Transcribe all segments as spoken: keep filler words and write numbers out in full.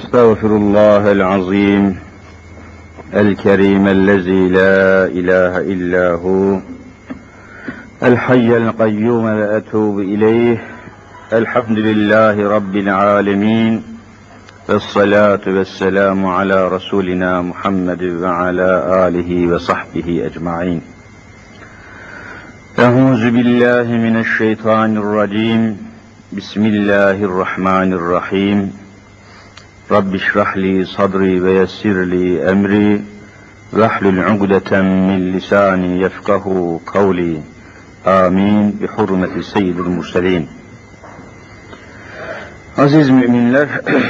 استغفر الله العظيم الكريم الذي لا إله إلا هو الحي القيوم وأتوب إليه. الحمد لله رب العالمين والصلاة والسلام على رسولنا محمد وعلى آله وصحبه أجمعين. أعوذ بالله من الشيطان الرجيم. بسم الله الرحمن الرحيم. رب اشرح لي صدري ويسر لي أمري واحلل عقدة من لساني يفقه قولي. Amin. Bi hurmeti seyyidil murselin. Aziz müminler,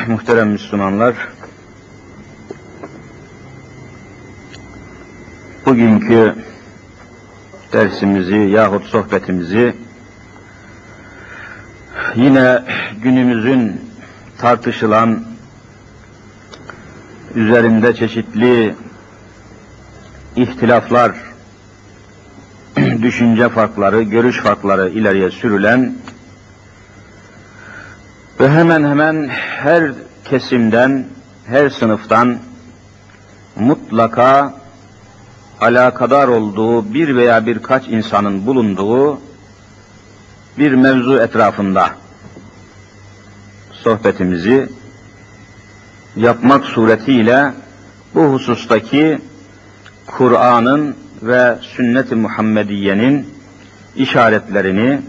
muhterem Müslümanlar, bugünkü dersimizi yahut sohbetimizi yine günümüzün tartışılan, üzerinde çeşitli ihtilaflar, düşünce farkları, görüş farkları ileriye sürülen ve hemen hemen her kesimden, her sınıftan mutlaka alakadar olduğu bir veya birkaç insanın bulunduğu bir mevzu etrafında sohbetimizi yapmak suretiyle bu husustaki Kur'an'ın ve sünnet-i Muhammediye'nin işaretlerini,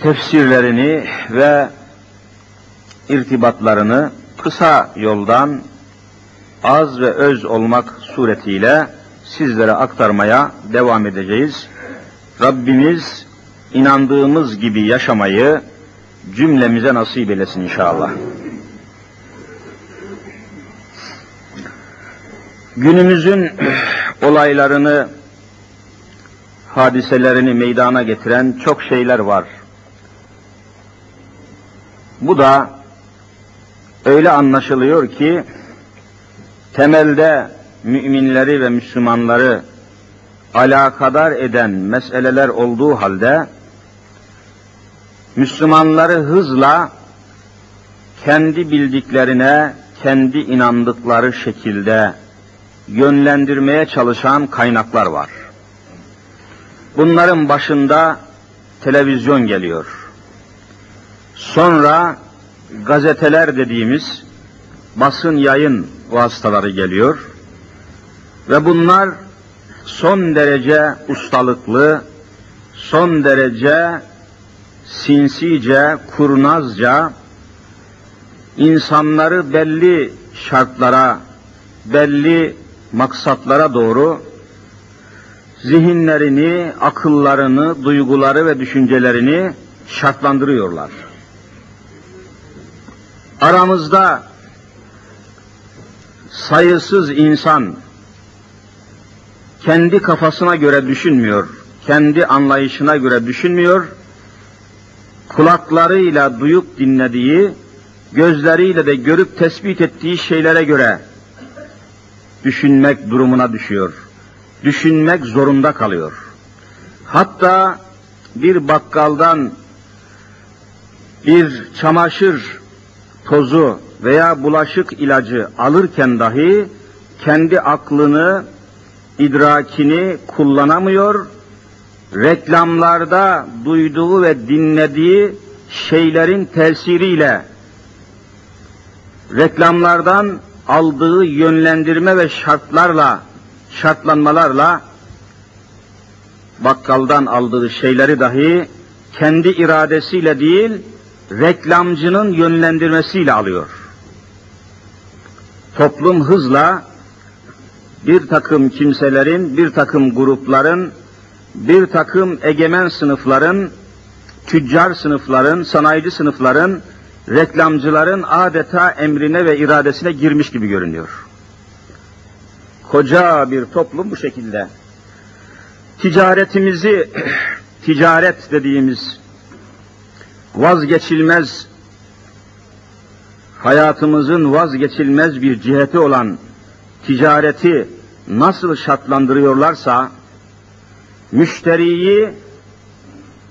tefsirlerini ve irtibatlarını kısa yoldan az ve öz olmak suretiyle sizlere aktarmaya devam edeceğiz. Rabbimiz inandığımız gibi yaşamayı cümlemize nasip eylesin inşallah. Günümüzün olaylarını, hadiselerini meydana getiren çok şeyler var. Bu da öyle anlaşılıyor ki, temelde müminleri ve Müslümanları alakadar eden meseleler olduğu halde, Müslümanları hızla kendi bildiklerine, kendi inandıkları şekilde yönlendirmeye çalışan kaynaklar var. Bunların başında televizyon geliyor. Sonra gazeteler dediğimiz basın yayın vasıtaları geliyor. Ve bunlar son derece ustalıklı, son derece sinsice, kurnazca insanları belli şartlara, belli maksatlara doğru zihinlerini, akıllarını, duyguları ve düşüncelerini şartlandırıyorlar. Aramızda sayısız insan kendi kafasına göre düşünmüyor, kendi anlayışına göre düşünmüyor, kulaklarıyla duyup dinlediği, gözleriyle de görüp tespit ettiği şeylere göre düşünmek durumuna düşüyor. Düşünmek zorunda kalıyor. Hatta bir bakkaldan bir çamaşır tozu veya bulaşık ilacı alırken dahi kendi aklını, idrakini kullanamıyor. Reklamlarda duyduğu ve dinlediği şeylerin tesiriyle reklamlardan aldığı yönlendirme ve şartlarla, şartlanmalarla bakkaldan aldığı şeyleri dahi kendi iradesiyle değil, reklamcının yönlendirmesiyle alıyor. Toplum hızla bir takım kimselerin, bir takım grupların, bir takım egemen sınıfların, tüccar sınıfların, sanayici sınıfların, reklamcıların adeta emrine ve iradesine girmiş gibi görünüyor. Koca bir toplum bu şekilde. Ticaretimizi, ticaret dediğimiz vazgeçilmez, hayatımızın vazgeçilmez bir ciheti olan ticareti nasıl şartlandırıyorlarsa, müşteriyi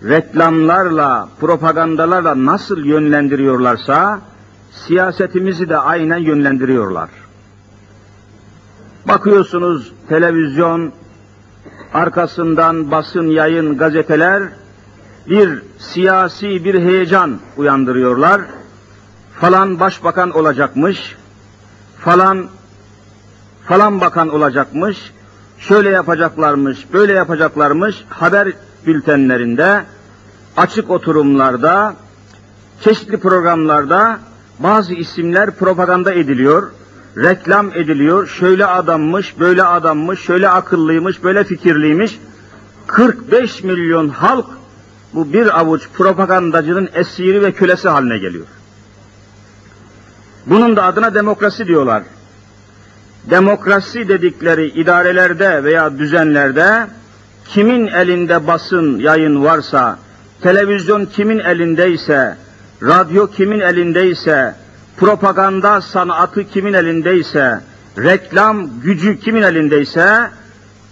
reklamlarla, propagandalarla nasıl yönlendiriyorlarsa, siyasetimizi de aynen yönlendiriyorlar. Bakıyorsunuz televizyon, arkasından basın, yayın, gazeteler bir siyasi bir heyecan uyandırıyorlar. Falan başbakan olacakmış, falan falan bakan olacakmış, şöyle yapacaklarmış, böyle yapacaklarmış, haber bültenlerinde, açık oturumlarda, çeşitli programlarda bazı isimler propaganda ediliyor, reklam ediliyor, şöyle adammış, böyle adammış, şöyle akıllıymış, böyle fikirliymiş. kırk beş milyon halk bu bir avuç propagandacının esiri ve kölesi haline geliyor. Bunun da adına demokrasi diyorlar. Demokrasi dedikleri idarelerde veya düzenlerde kimin elinde basın, yayın varsa, televizyon kimin elindeyse, radyo kimin elindeyse, propaganda sanatı kimin elindeyse, reklam gücü kimin elindeyse,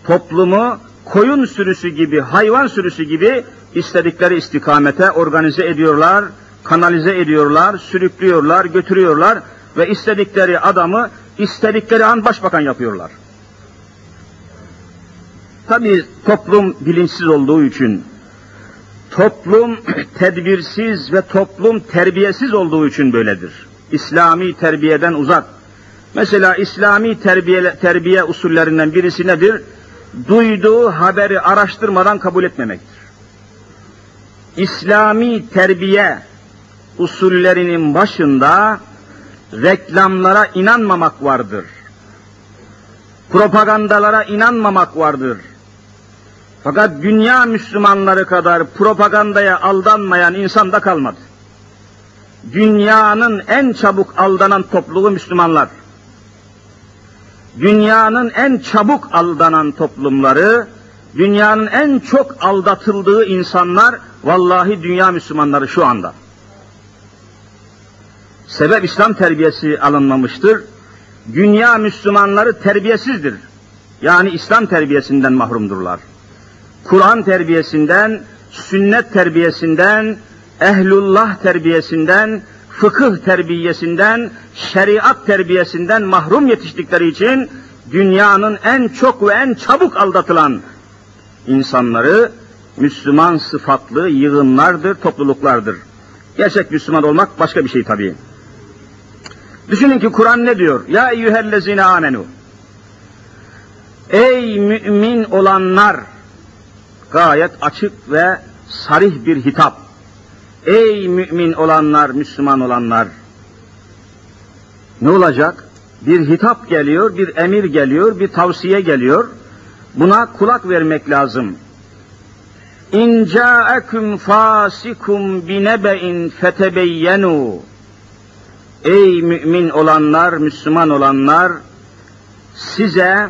toplumu koyun sürüsü gibi, hayvan sürüsü gibi istedikleri istikamete organize ediyorlar, kanalize ediyorlar, sürüklüyorlar, götürüyorlar ve istedikleri adamı istedikleri an başbakan yapıyorlar. Tabii toplum bilinçsiz olduğu için, toplum tedbirsiz ve toplum terbiyesiz olduğu için böyledir. İslami terbiyeden uzak. Mesela İslami terbiye, terbiye usullerinden birisi nedir? Duyduğu haberi araştırmadan kabul etmemektir. İslami terbiye usullerinin başında reklamlara inanmamak vardır. Propagandalara inanmamak vardır. Fakat dünya Müslümanları kadar propagandaya aldanmayan insan da kalmadı. Dünyanın en çabuk aldanan topluluğu Müslümanlar. Dünyanın en çabuk aldanan toplumları, dünyanın en çok aldatıldığı insanlar, vallahi dünya Müslümanları şu anda. Sebep İslam terbiyesi alınmamıştır. Dünya Müslümanları terbiyesizdir. Yani İslam terbiyesinden mahrumdurlar. Kur'an terbiyesinden, sünnet terbiyesinden, ehlullah terbiyesinden, fıkıh terbiyesinden, şeriat terbiyesinden mahrum yetiştikleri için dünyanın en çok ve en çabuk aldatılan insanları Müslüman sıfatlı yığınlardır, topluluklardır. Gerçek Müslüman olmak başka bir şey tabii. Düşünün ki Kur'an ne diyor? Ya eyyühellezine amenu. Ey mümin olanlar. Gayet açık ve sarih bir hitap. Ey mümin olanlar, Müslüman olanlar. Ne olacak? Bir hitap geliyor, bir emir geliyor, bir tavsiye geliyor. Buna kulak vermek lazım. İn ca'akum fasikum binebe'in fetebeyyenu. Ey mümin olanlar, Müslüman olanlar, size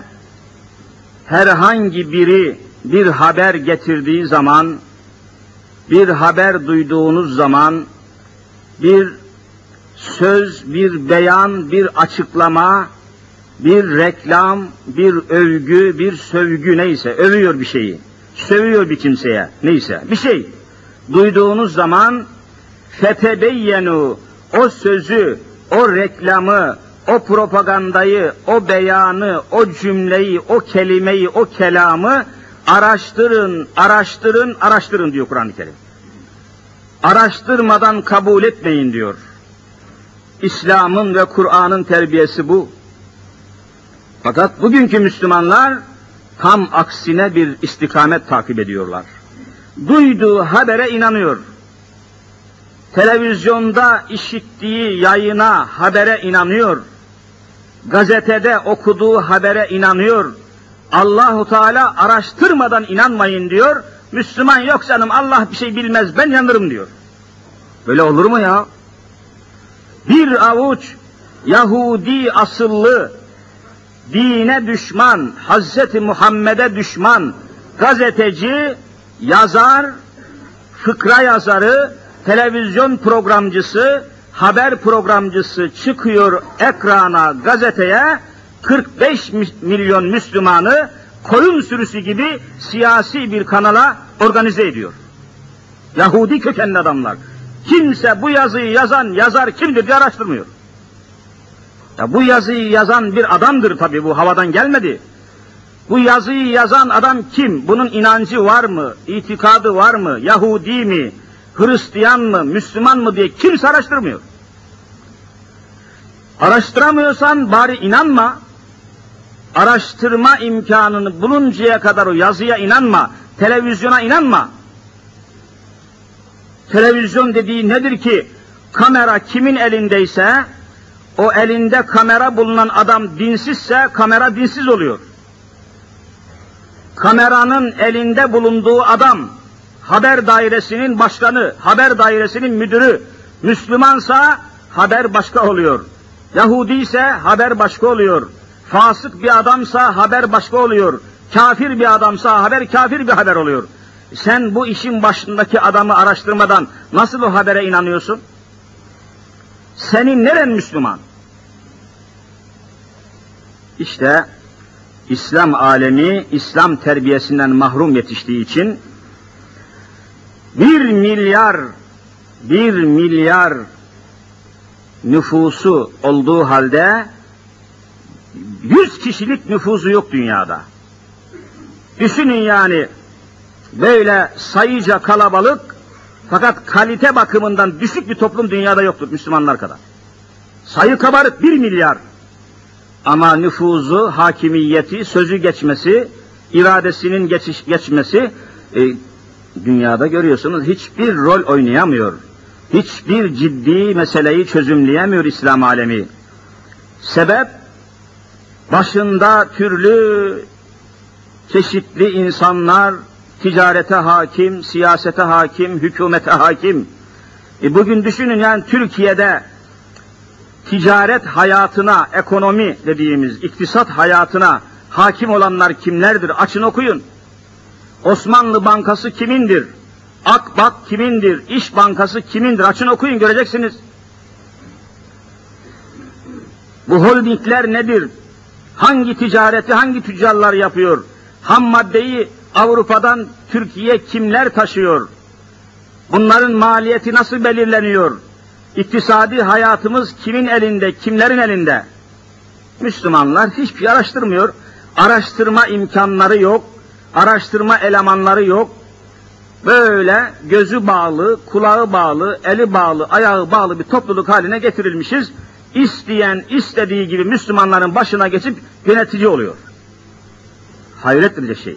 herhangi biri bir haber getirdiği zaman, bir haber duyduğunuz zaman, bir söz, bir beyan, bir açıklama, bir reklam, bir övgü, bir sövgü neyse, övüyor bir şeyi, sövüyor bir kimseye neyse, bir şey duyduğunuz zaman fetebeyyenu, o sözü, o reklamı, o propagandayı, o beyanı, o cümleyi, o kelimeyi, o kelamı araştırın, araştırın, araştırın diyor Kur'an-ı Kerim. Araştırmadan kabul etmeyin diyor. İslam'ın ve Kur'an'ın terbiyesi bu. Fakat bugünkü Müslümanlar tam aksine bir istikamet takip ediyorlar. Duyduğu habere inanıyor. Televizyonda işittiği yayına, habere inanıyor. Gazetede okuduğu habere inanıyor. Allahu Teala araştırmadan inanmayın diyor. Müslüman yok canım, Allah bir şey bilmez, ben yanırım diyor. Böyle olur mu ya? Bir avuç Yahudi asıllı, dine düşman, Hazreti Muhammed'e düşman gazeteci, yazar, fıkra yazarı, televizyon programcısı, haber programcısı çıkıyor ekrana, gazeteye, kırk beş milyon Müslümanı koyun sürüsü gibi siyasi bir kanala organize ediyor. Yahudi kökenli adamlar. Kimse bu yazıyı yazan yazar kimdir diye araştırmıyor. Ya bu yazıyı yazan bir adamdır tabii, bu havadan gelmedi. Bu yazıyı yazan adam kim? Bunun inancı var mı? İtikadı var mı? Yahudi mi? Hristiyan mı? Müslüman mı diye kimse araştırmıyor. Araştıramıyorsan bari inanma. Araştırma imkanını buluncaya kadar o yazıya inanma. Televizyona inanma. Televizyon dediği nedir ki? Kamera kimin elindeyse, o elinde kamera bulunan adam dinsizse kamera dinsiz oluyor. Kameranın elinde bulunduğu adam, haber dairesinin başkanı, haber dairesinin müdürü, Müslümansa haber başka oluyor. Yahudi ise haber başka oluyor. Fasık bir adamsa haber başka oluyor. Kafir bir adamsa haber kafir bir haber oluyor. Sen bu işin başındaki adamı araştırmadan nasıl o habere inanıyorsun? Senin neren Müslüman? İşte İslam alemi, İslam terbiyesinden mahrum yetiştiği için bir milyar, bir milyar nüfusu olduğu halde yüz kişilik nüfusu yok dünyada. Düşünün yani, böyle sayıca kalabalık fakat kalite bakımından düşük bir toplum dünyada yoktur Müslümanlar kadar. Sayı kabarık bir milyar. Ama nüfuzu, hakimiyeti, sözü geçmesi, iradesinin geçiş, geçmesi e, dünyada görüyorsunuz hiçbir rol oynayamıyor. Hiçbir ciddi meseleyi çözümleyemiyor İslam alemi. Sebep, başında türlü çeşitli insanlar, ticarete hakim, siyasete hakim, hükümete hakim. E bugün düşünün yani Türkiye'de ticaret hayatına, ekonomi dediğimiz iktisat hayatına hakim olanlar kimlerdir? Açın okuyun. Osmanlı Bankası kimindir? Akbank kimindir? İş Bankası kimindir? Açın okuyun göreceksiniz. Bu holdingler nedir? Hangi ticareti hangi tüccarlar yapıyor? Ham maddeyi Avrupa'dan Türkiye kimler taşıyor? Bunların maliyeti nasıl belirleniyor? İktisadi hayatımız kimin elinde, kimlerin elinde? Müslümanlar hiçbir şey araştırmıyor. Araştırma imkanları yok, araştırma elemanları yok. Böyle gözü bağlı, kulağı bağlı, eli bağlı, ayağı bağlı bir topluluk haline getirilmişiz. İsteyen istediği gibi Müslümanların başına geçip yönetici oluyor. Hayretli bir şey.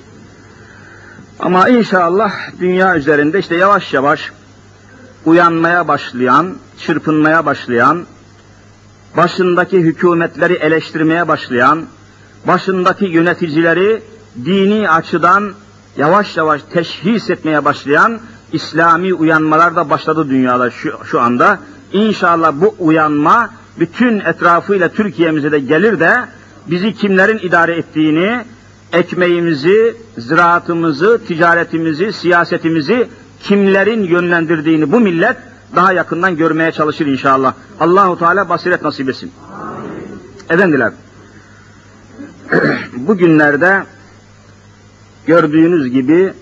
Ama inşallah dünya üzerinde işte yavaş yavaş uyanmaya başlayan, çırpınmaya başlayan, başındaki hükümetleri eleştirmeye başlayan, başındaki yöneticileri dini açıdan yavaş yavaş teşhis etmeye başlayan İslami uyanmalar da başladı dünyada şu, şu anda. İnşallah bu uyanma bütün etrafıyla Türkiye'mize de gelir de bizi kimlerin idare ettiğini, ekmeğimizi, ziraatımızı, ticaretimizi, siyasetimizi kimlerin yönlendirdiğini bu millet daha yakından görmeye çalışır inşallah. Allahu Teala basiret nasip etsin. Amin. Efendiler, bugünlerde gördüğünüz gibi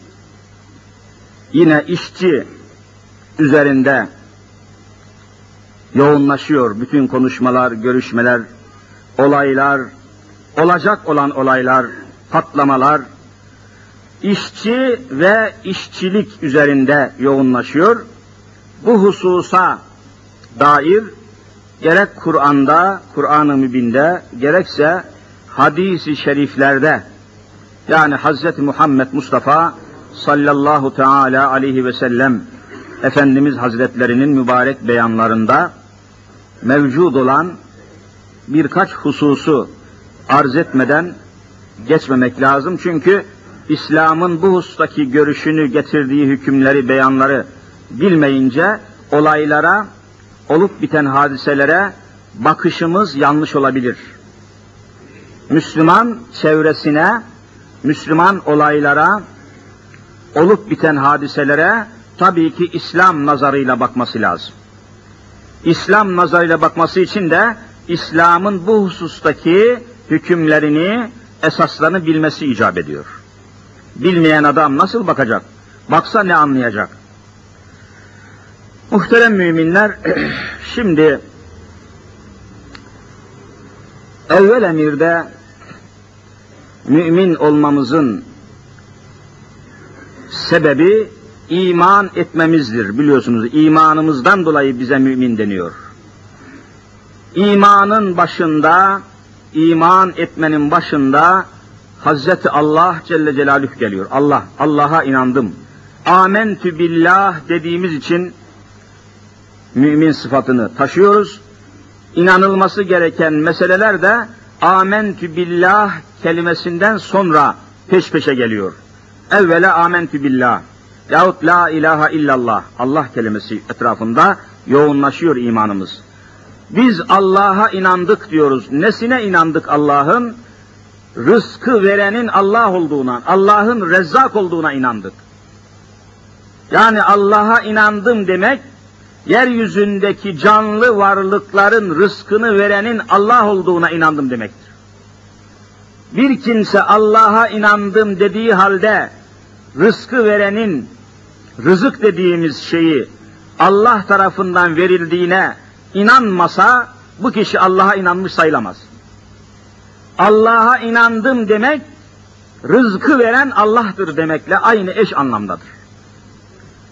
yine işçi üzerinde yoğunlaşıyor bütün konuşmalar, görüşmeler, olaylar, olacak olan olaylar, patlamalar, işçi ve işçilik üzerinde yoğunlaşıyor. Bu hususa dair gerek Kur'an'da, Kur'an-ı Mübin'de, gerekse hadis-i şeriflerde, yani Hazreti Muhammed Mustafa sallallahu teala aleyhi ve sellem Efendimiz Hazretlerinin mübarek beyanlarında mevcud olan birkaç hususu arz etmeden geçmemek lazım. Çünkü İslam'ın bu hustaki görüşünü, getirdiği hükümleri, beyanları bilmeyince olaylara, olup biten hadiselere bakışımız yanlış olabilir. Müslüman çevresine, Müslüman olaylara, olup biten hadiselere tabii ki İslam nazarıyla bakması lazım. İslam nazarıyla bakması için de İslam'ın bu husustaki hükümlerini, esaslarını bilmesi icap ediyor. Bilmeyen adam nasıl bakacak? Baksa ne anlayacak? Muhterem müminler, şimdi evvel emirde mümin olmamızın sebebi iman etmemizdir. Biliyorsunuz imanımızdan dolayı bize mümin deniyor. İmanın başında, iman etmenin başında Hazreti Allah Celle Celaluhu geliyor. Allah, Allah'a inandım. Âmentü billah dediğimiz için mümin sıfatını taşıyoruz. İnanılması gereken meseleler de âmentü billah kelimesinden sonra peş peşe geliyor. Evvela âmentü billah yahut la ilahe illallah, Allah kelimesi etrafında yoğunlaşıyor imanımız. Biz Allah'a inandık diyoruz. Nesine inandık Allah'ın? Rızkı verenin Allah olduğuna, Allah'ın Rezzak olduğuna inandık. Yani Allah'a inandım demek, yeryüzündeki canlı varlıkların rızkını verenin Allah olduğuna inandım demektir. Bir kimse Allah'a inandım dediği halde, rızkı verenin, rızık dediğimiz şeyi Allah tarafından verildiğine inanmasa, bu kişi Allah'a inanmış sayılamaz. Allah'a inandım demek, rızkı veren Allah'tır demekle aynı eş anlamdadır.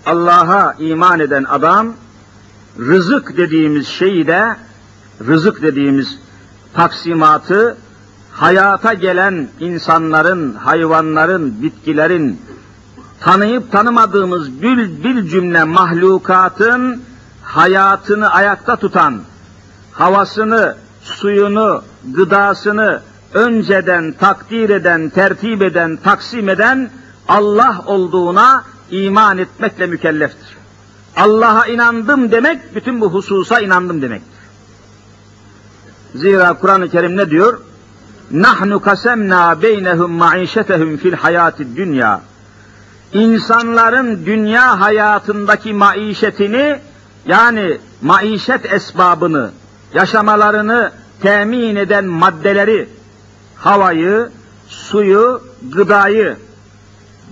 Allah'a iman eden adam, rızık dediğimiz şeyi de, rızık dediğimiz taksimatı, hayata gelen insanların, hayvanların, bitkilerin, tanıyıp tanımadığımız bir, bir cümle mahlukatın hayatını ayakta tutan, havasını, suyunu, gıdasını önceden takdir eden, tertip eden, taksim eden Allah olduğuna iman etmekle mükelleftir. Allah'a inandım demek, bütün bu hususa inandım demektir. Zira Kur'an-ı Kerim ne diyor? Nahnu kasemna beynehum maişetehum fil hayati dünya. İnsanların dünya hayatındaki maişetini, yani maişet esbabını, yaşamalarını temin eden maddeleri, havayı, suyu, gıdayı,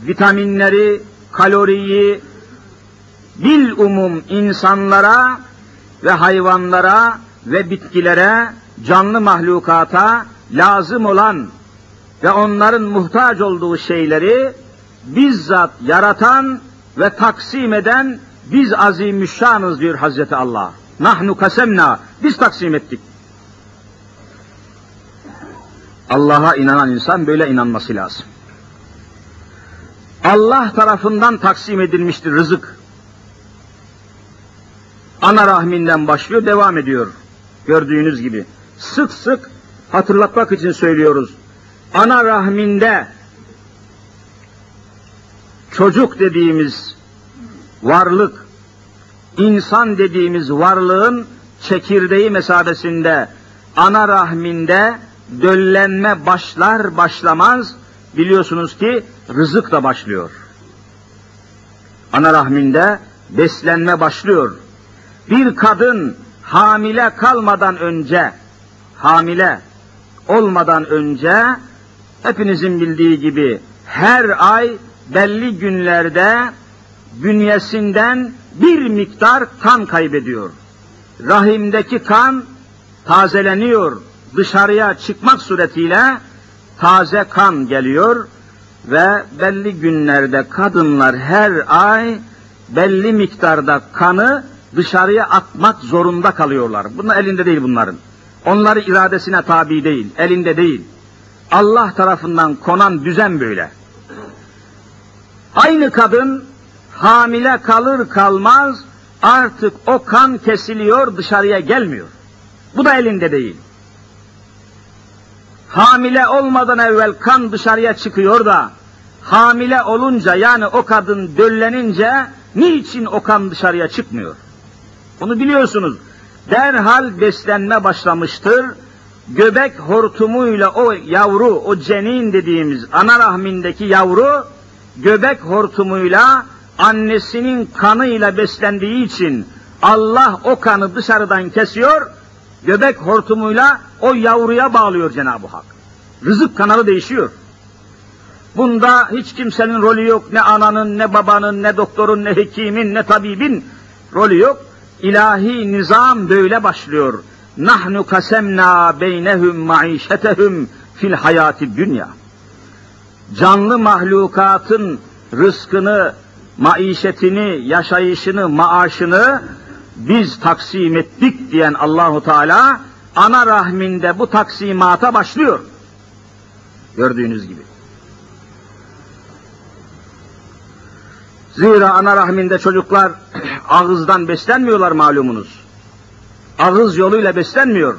vitaminleri, kaloriyi, bilumum insanlara ve hayvanlara ve bitkilere, canlı mahlukata lazım olan ve onların muhtaç olduğu şeyleri bizzat yaratan ve taksim eden biz azimüşşanız diyor Hazreti Allah. Nahnu kasemna, biz taksim ettik. Allah'a inanan insan böyle inanması lazım. Allah tarafından taksim edilmiştir rızık. Ana rahminden başlıyor, devam ediyor. Gördüğünüz gibi. Sık sık hatırlatmak için söylüyoruz. Ana rahminde çocuk dediğimiz varlık, insan dediğimiz varlığın çekirdeği mesabesinde, ana rahminde döllenme başlar başlamaz, biliyorsunuz ki rızık da başlıyor. Ana rahminde beslenme başlıyor. Bir kadın hamile kalmadan önce, hamile olmadan önce, hepinizin bildiği gibi her ay belli günlerde bünyesinden bir miktar kan kaybediyor. Rahimdeki kan tazeleniyor. Dışarıya çıkmak suretiyle taze kan geliyor ve belli günlerde kadınlar her ay belli miktarda kanı dışarıya atmak zorunda kalıyorlar. Bunun elinde değil bunların. Onları iradesine tabi değil, elinde değil. Allah tarafından konan düzen böyle. Aynı kadın hamile kalır kalmaz artık o kan kesiliyor, dışarıya gelmiyor. Bu da elinde değil. Hamile olmadan evvel kan dışarıya çıkıyor da hamile olunca, yani o kadın döllenince niçin o kan dışarıya çıkmıyor? Bunu biliyorsunuz. Derhal beslenme başlamıştır. Göbek hortumuyla o yavru, o cenin dediğimiz ana rahmindeki yavru göbek hortumuyla annesinin kanıyla beslendiği için Allah o kanı dışarıdan kesiyor, göbek hortumuyla o yavruya bağlıyor Cenab-ı Hak. Rızık kanalı değişiyor. Bunda hiç kimsenin rolü yok, ne ananın, ne babanın, ne doktorun, ne hekimin, ne tabibin. rolü yok. İlahi nizam böyle başlıyor. Nahnu kasemna beynehum maişetehum fil hayati dünya. Canlı mahlukatın rızkını, maişetini, yaşayışını, maaşını biz taksim ettik diyen Allahu Teala ana rahminde bu taksimata başlıyor. Gördüğünüz gibi. Zira ana rahminde çocuklar ağızdan beslenmiyorlar malumunuz. Ağız yoluyla beslenmiyor.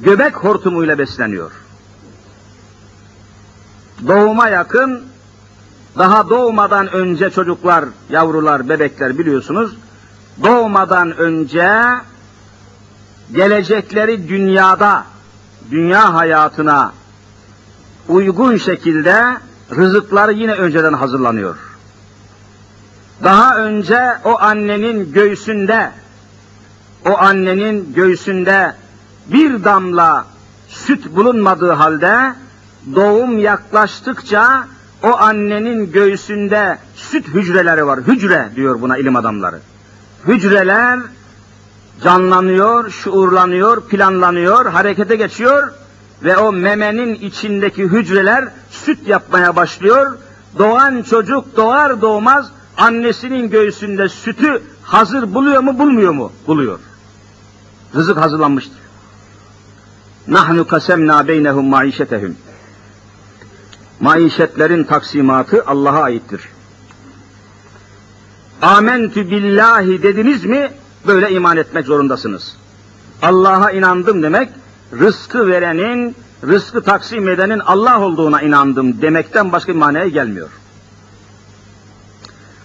Göbek hortumuyla besleniyor. Doğuma yakın, daha doğmadan önce çocuklar, yavrular, bebekler biliyorsunuz, doğmadan önce gelecekleri dünyada, dünya hayatına uygun şekilde rızıkları yine önceden hazırlanıyor. Daha önce o annenin göğsünde, o annenin göğsünde bir damla süt bulunmadığı halde doğum yaklaştıkça o annenin göğsünde süt hücreleri var. Hücre diyor buna ilim adamları. Hücreler canlanıyor, şuurlanıyor, planlanıyor, harekete geçiyor ve o memenin içindeki hücreler süt yapmaya başlıyor. Doğan çocuk doğar doğmaz annesinin göğsünde sütü hazır buluyor mu, bulmuyor mu? Buluyor. Rızık hazırlanmıştır. Nahnu kasemna beynehum maişetehum. Maişetlerin taksimatı Allah'a aittir. Âmentü billahi dediniz mi, böyle iman etmek zorundasınız. Allah'a inandım demek, rızkı verenin, rızkı taksim edenin Allah olduğuna inandım demekten başka bir manaya gelmiyor.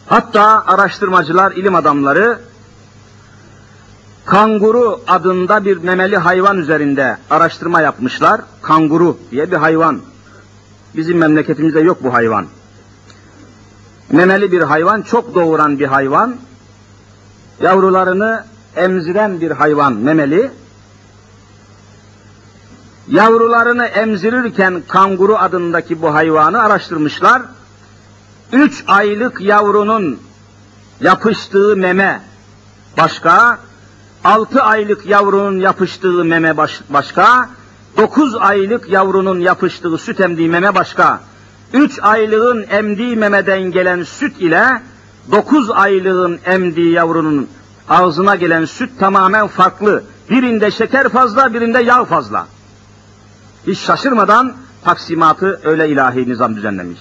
Hatta araştırmacılar, ilim adamları kanguru adında bir memeli hayvan üzerinde araştırma yapmışlar. Kanguru diye bir hayvan. Bizim memleketimizde yok bu hayvan. Memeli bir hayvan, çok doğuran bir hayvan, yavrularını emziren bir hayvan memeli. Yavrularını emzirirken kanguru adındaki bu hayvanı araştırmışlar. Üç aylık yavrunun yapıştığı meme başka, altı aylık yavrunun yapıştığı meme baş, başka, dokuz aylık yavrunun yapıştığı süt emdiği meme başka. Üç aylığın emdiği memeden gelen süt ile dokuz aylığın emdiği yavrunun ağzına gelen süt tamamen farklı. Birinde şeker fazla, birinde yağ fazla. Hiç şaşırmadan taksimatı öyle ilahi nizam düzenlemiş.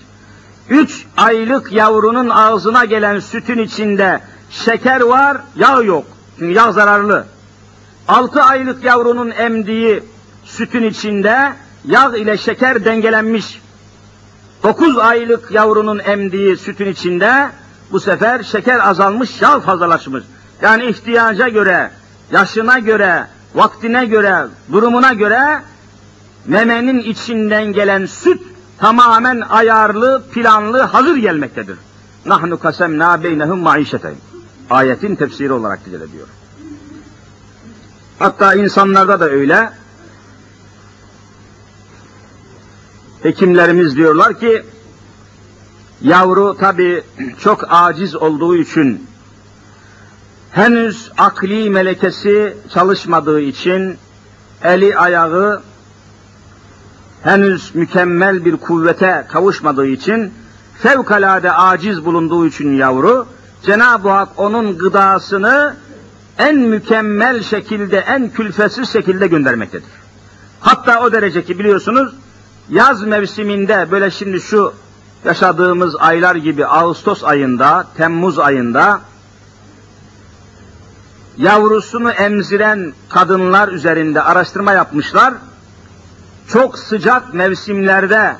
Üç aylık yavrunun ağzına gelen sütün içinde şeker var, yağ yok. Çünkü yağ zararlı. Altı aylık yavrunun emdiği sütün içinde yağ ile şeker dengelenmiş. Dokuz aylık yavrunun emdiği sütün içinde bu sefer şeker azalmış, yağ fazlalaşmış. Yani ihtiyaca göre, yaşına göre, vaktine göre, durumuna göre memenin içinden gelen süt tamamen ayarlı, planlı, hazır gelmektedir. Nahnu kasemna beynehum maişetehum. Ayetin tefsiri olarak dile diyor. Hatta insanlarda da öyle. Hekimlerimiz diyorlar ki, yavru tabii çok aciz olduğu için, henüz akli melekesi çalışmadığı için, eli ayağı henüz mükemmel bir kuvvete kavuşmadığı için, fevkalade aciz bulunduğu için yavru, Cenab-ı Hak onun gıdasını en mükemmel şekilde, en külfetsiz şekilde göndermektedir. Hatta o derece ki biliyorsunuz, yaz mevsiminde böyle şimdi şu yaşadığımız aylar gibi Ağustos ayında, Temmuz ayında yavrusunu emziren kadınlar üzerinde araştırma yapmışlar. Çok sıcak mevsimlerde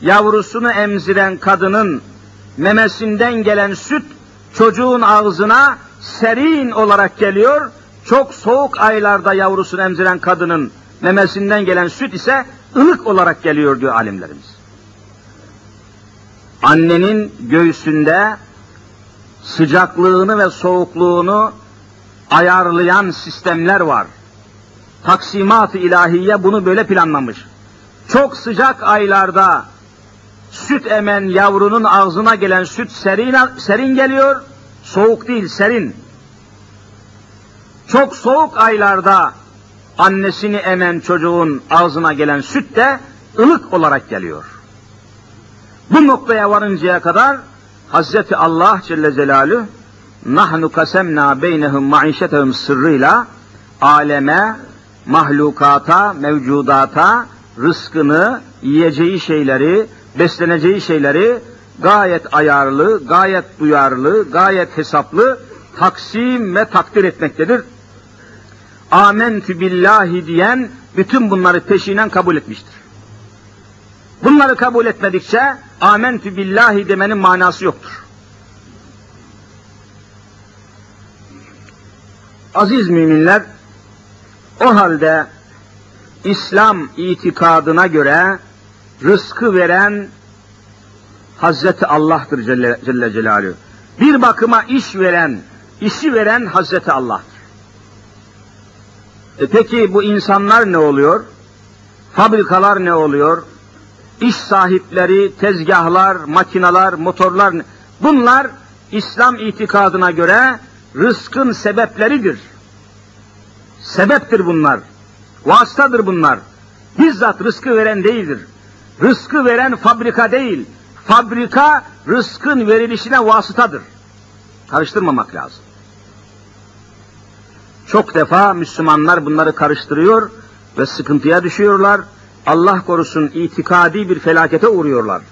yavrusunu emziren kadının memesinden gelen süt çocuğun ağzına serin olarak geliyor. Çok soğuk aylarda yavrusunu emziren kadının memesinden gelen süt ise ılık olarak geliyor diyor alimlerimiz. Annenin göğsünde sıcaklığını ve soğukluğunu ayarlayan sistemler var. Taksimat-ı ilahiye bunu böyle planlamış. Çok sıcak aylarda süt emen yavrunun ağzına gelen süt serin, serin geliyor, soğuk değil serin. çok soğuk aylarda annesini emen çocuğun ağzına gelen süt de ılık olarak geliyor. Bu noktaya varıncaya kadar Hazreti Allah Celle Celaluhu nahnu kasemna beynehum maişetehum sırrıyla aleme, mahlukata, mevcudata rızkını, yiyeceği şeyleri, besleneceği şeyleri gayet ayarlı, gayet duyarlı, gayet hesaplı taksim ve takdir etmektedir. Âmentü billahi diyen bütün bunları peşinen kabul etmiştir. Bunları kabul etmedikçe âmentü billahi demenin manası yoktur. Aziz müminler, o halde İslam itikadına göre rızkı veren Hazreti Allah'tır Celle, Celle Celaluhu. Bir bakıma iş veren, işi veren Hazreti Allah'tır. E peki bu insanlar ne oluyor? Fabrikalar ne oluyor? İş sahipleri, tezgahlar, makineler, motorlar, bunlar İslam itikadına göre rızkın sebepleridir. Sebeptir bunlar. Vasıtadır bunlar. Bizzat rızkı veren değildir. Rızkı veren fabrika değil. Fabrika rızkın verilişine vasıtadır. Karıştırmamak lazım. Çok defa Müslümanlar bunları karıştırıyor ve sıkıntıya düşüyorlar. Allah korusun itikadi bir felakete uğruyorlar.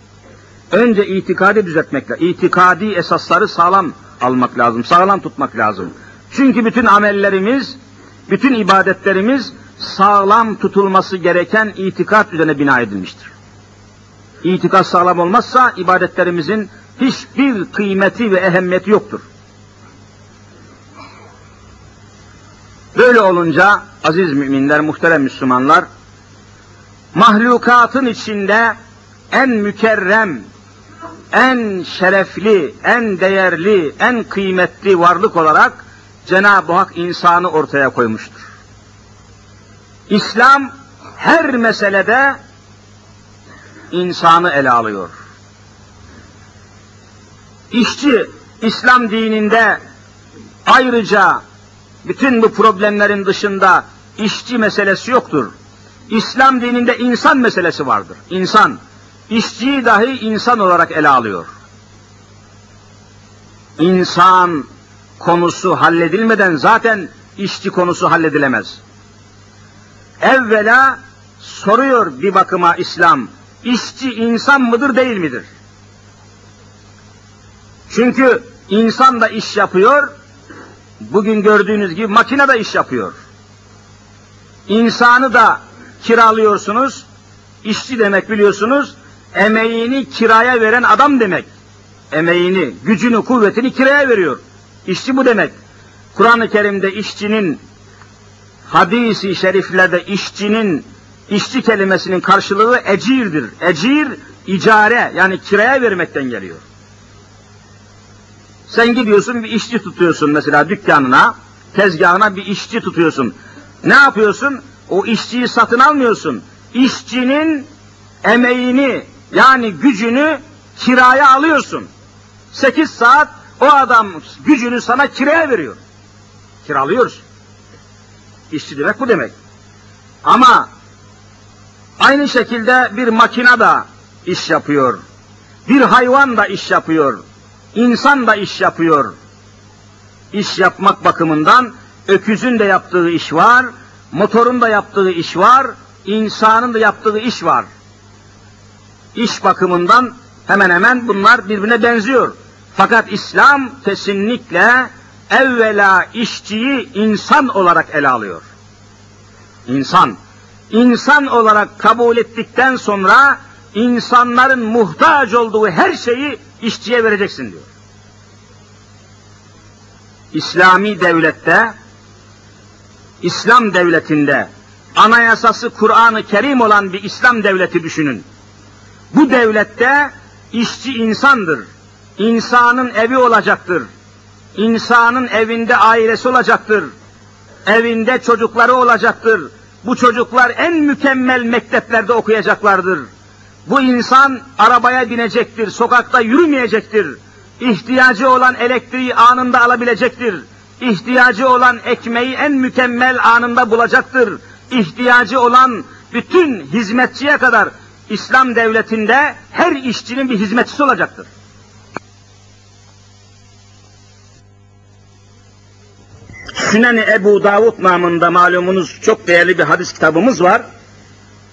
Önce itikadi düzeltmekle, itikadi esasları sağlam almak lazım, sağlam tutmak lazım. Çünkü bütün amellerimiz, bütün ibadetlerimiz sağlam tutulması gereken itikat üzerine bina edilmiştir. İtikat sağlam olmazsa ibadetlerimizin hiçbir kıymeti ve ehemmiyeti yoktur. Böyle olunca aziz müminler, muhterem Müslümanlar, mahlukatın içinde en mükerrem, en şerefli, en değerli, en kıymetli varlık olarak Cenab-ı Hak insanı ortaya koymuştur. İslam her meselede insanı ele alıyor. İşçi İslam dininde ayrıca bütün bu problemlerin dışında işçi meselesi yoktur. İslam dininde insan meselesi vardır. İnsan. İşçiyi dahi insan olarak ele alıyor. İnsan konusu halledilmeden zaten işçi konusu halledilemez. Evvela soruyor bir bakıma İslam, işçi insan mıdır değil midir? Çünkü insan da iş yapıyor, bugün gördüğünüz gibi makine de iş yapıyor. İnsanı da kiralıyorsunuz, işçi demek biliyorsunuz, emeğini kiraya veren adam demek. Emeğini, gücünü, kuvvetini kiraya veriyor. İşçi bu demek. Kur'an-ı Kerim'de işçinin, hadis-i şeriflerde işçinin, işçi kelimesinin karşılığı ecirdir. Ecir, icare yani kiraya vermekten geliyor. Sen gidiyorsun bir işçi tutuyorsun mesela dükkanına, tezgahına bir işçi tutuyorsun. Ne yapıyorsun? O işçiyi satın almıyorsun. İşçinin emeğini yani gücünü kiraya alıyorsun. Sekiz saat o adam gücünü sana kiraya veriyor. Kiralıyorsun. İşçi demek bu demek. Ama aynı şekilde bir makine de iş yapıyor. Bir hayvan da iş yapıyor. İnsan da iş yapıyor. İş yapmak bakımından öküzün de yaptığı iş var, motorun da yaptığı iş var, insanın da yaptığı iş var. İş bakımından hemen hemen bunlar birbirine benziyor. Fakat İslam kesinlikle evvela işçiyi insan olarak ele alıyor. İnsan. İnsan olarak kabul ettikten sonra insanların muhtaç olduğu her şeyi işçiye vereceksin diyor. İslami devlette, İslam devletinde anayasası Kur'an-ı Kerim olan bir İslam devleti düşünün. Bu devlette işçi insandır. İnsanın evi olacaktır. İnsanın evinde ailesi olacaktır. Evinde çocukları olacaktır. Bu çocuklar en mükemmel mekteplerde okuyacaklardır. Bu insan arabaya binecektir, sokakta yürümeyecektir. İhtiyacı olan elektriği anında alabilecektir. İhtiyacı olan ekmeği en mükemmel anında bulacaktır. İhtiyacı olan bütün hizmetçiye kadar İslam devletinde her işçinin bir hizmetçisi olacaktır. Sünen-i Ebu Davud namında malumunuz çok değerli bir hadis kitabımız var.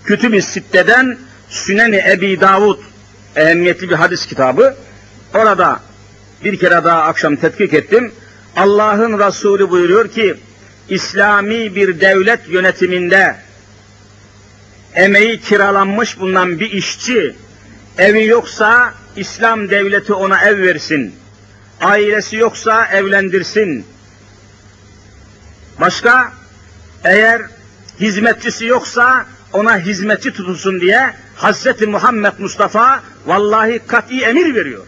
Kütüb-i Sitte'den Sünen-i Ebi Davud ehemmiyetli bir hadis kitabı. Orada bir kere daha akşam tetkik ettim. Allah'ın Resulü buyuruyor ki, İslami bir devlet yönetiminde emeği kiralanmış bulunan bir işçi, evi yoksa İslam devleti ona ev versin, ailesi yoksa evlendirsin. Başka, eğer hizmetçisi yoksa ona hizmetçi tutulsun diye Hazreti Muhammed Mustafa vallahi kat'i emir veriyor.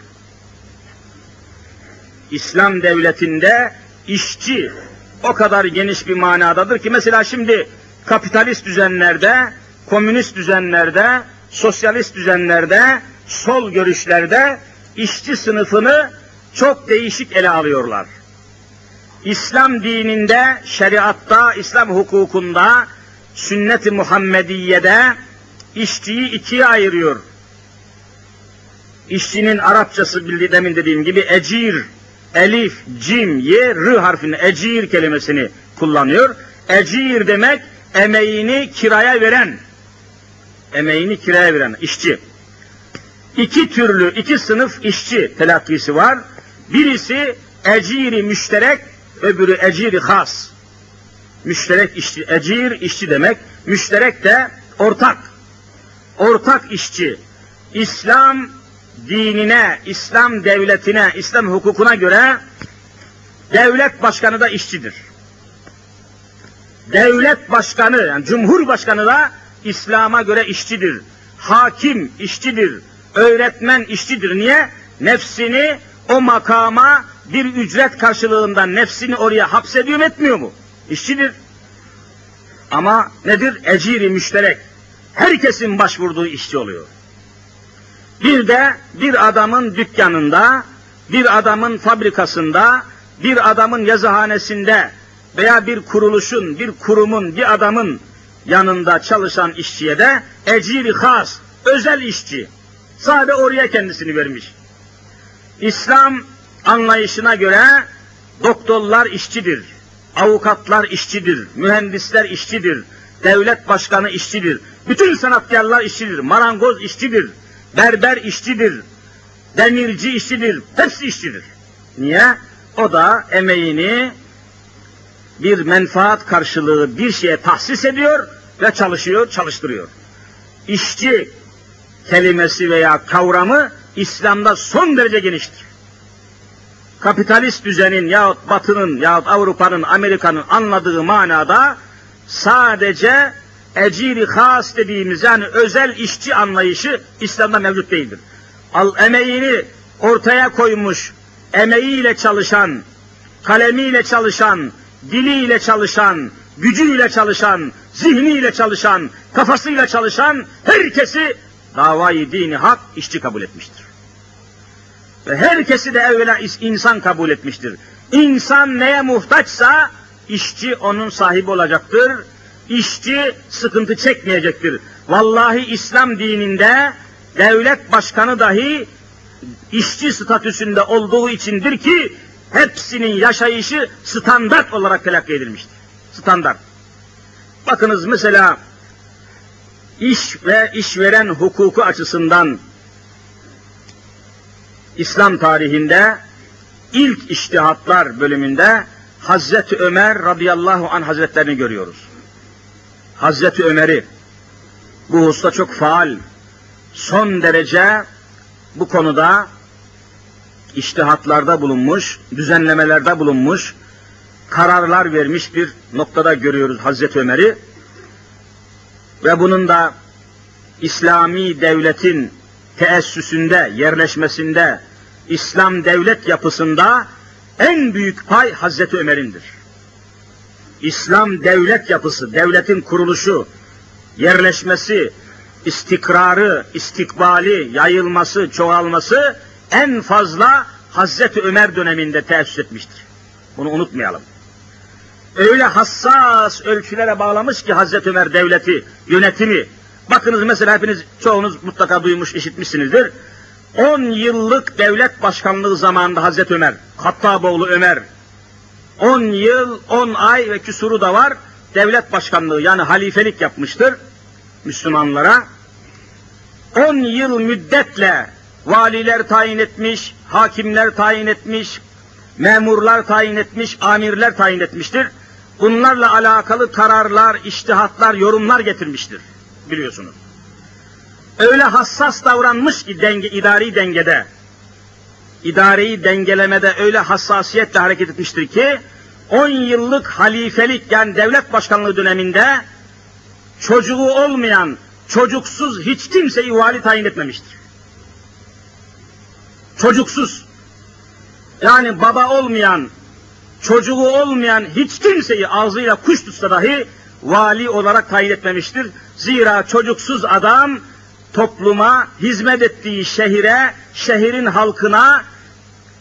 İslam devletinde işçi o kadar geniş bir manadadır ki, mesela şimdi kapitalist düzenlerde, komünist düzenlerde, sosyalist düzenlerde, sol görüşlerde işçi sınıfını çok değişik ele alıyorlar. İslam dininde, şeriatta, İslam hukukunda, sünnet-i Muhammediye'de işçiyi ikiye ayırıyor. İşçinin Arapçası bildiğim, demin dediğim gibi ecir, elif, cim, ye, rı harfini, ecir kelimesini kullanıyor. Ecir demek emeğini kiraya veren, emeğini kiraya veren işçi. İki türlü, iki sınıf işçi telakkisi var. Birisi eciri müşterek, öbürü eciri has. Müşterek işçi, ecir işçi demek, müşterek de ortak. Ortak işçi, İslam dinine, İslam devletine, İslam hukukuna göre devlet başkanı da işçidir. Devlet başkanı, yani cumhurbaşkanı da İslam'a göre işçidir. Hakim işçidir, öğretmen işçidir. Niye? Nefsini o makama bir ücret karşılığında nefsini oraya hapsediyor mu, etmiyor mu? İşçidir. Ama nedir? Eciri müşterek. Herkesin başvurduğu işçi oluyor. Bir de bir adamın dükkanında, bir adamın fabrikasında, bir adamın yazıhanesinde veya bir kuruluşun, bir kurumun, bir adamın yanında çalışan işçiye de eciri has, özel işçi. Sadece oraya kendisini vermiş. İslam anlayışına göre doktorlar işçidir, avukatlar işçidir, mühendisler işçidir, devlet başkanı işçidir, bütün sanatkarlar işçidir, marangoz işçidir, berber işçidir, demirci işçidir, hepsi işçidir. Niye? O da emeğini bir menfaat karşılığı bir şeye tahsis ediyor ve çalışıyor, çalıştırıyor. İşçi kelimesi veya kavramı İslam'da son derece geniştir. Kapitalist düzenin yahut Batı'nın yahut Avrupa'nın, Amerika'nın anladığı manada sadece eciri has dediğimiz, yani özel işçi anlayışı İslam'da mevcut değildir. Al, emeğini ortaya koymuş, emeğiyle çalışan, kalemiyle çalışan, diliyle çalışan, gücüyle çalışan, zihniyle çalışan, kafasıyla çalışan herkesi davayı dini hak işçi kabul etmiştir. Ve herkesi de evvela insan kabul etmiştir. İnsan neye muhtaçsa işçi onun sahibi olacaktır. İşçi sıkıntı çekmeyecektir. Vallahi İslam dininde devlet başkanı dahi işçi statüsünde olduğu içindir ki hepsinin yaşayışı standart olarak telakki edilmiştir. Standart. Bakınız mesela iş ve işveren hukuku açısından İslam tarihinde ilk içtihatlar bölümünde Hazreti Ömer radıyallahu anh hazretlerini görüyoruz. Hazreti Ömer'i bu hususta çok faal, son derece bu konuda içtihatlarda bulunmuş, düzenlemelerde bulunmuş, kararlar vermiş bir noktada görüyoruz Hazreti Ömer'i. Ve bunun da İslami devletin teessüsünde, yerleşmesinde, İslam devlet yapısında en büyük pay Hazreti Ömer'indir. İslam devlet yapısı, devletin kuruluşu, yerleşmesi, istikrarı, istikbali, yayılması, çoğalması en fazla Hazreti Ömer döneminde teessüs etmiştir. Bunu unutmayalım. Öyle hassas ölçülere bağlamış ki Hazreti Ömer devleti, yönetimi. Bakınız mesela hepiniz, çoğunuz mutlaka duymuş, işitmişsinizdir. on yıllık devlet başkanlığı zamanında Hazreti Ömer, Hattaboğlu Ömer, on yıl, on ay ve küsuru da var, devlet başkanlığı yani halifelik yapmıştır Müslümanlara. on yıl müddetle valiler tayin etmiş, hakimler tayin etmiş, memurlar tayin etmiş, amirler tayin etmiştir. Bunlarla alakalı kararlar, içtihatlar, yorumlar getirmiştir, biliyorsunuz. Öyle hassas davranmış ki denge, idari dengede, idareyi dengelemede öyle hassasiyetle hareket etmiştir ki, on yıllık halifelik yani devlet başkanlığı döneminde çocuğu olmayan, çocuksuz hiç kimseyi vali tayin etmemiştir. Çocuksuz, yani baba olmayan, çocuğu olmayan hiç kimseyi ağzıyla kuş tutsa dahi vali olarak tayin etmemiştir. Zira çocuksuz adam topluma, hizmet ettiği şehire, şehrin halkına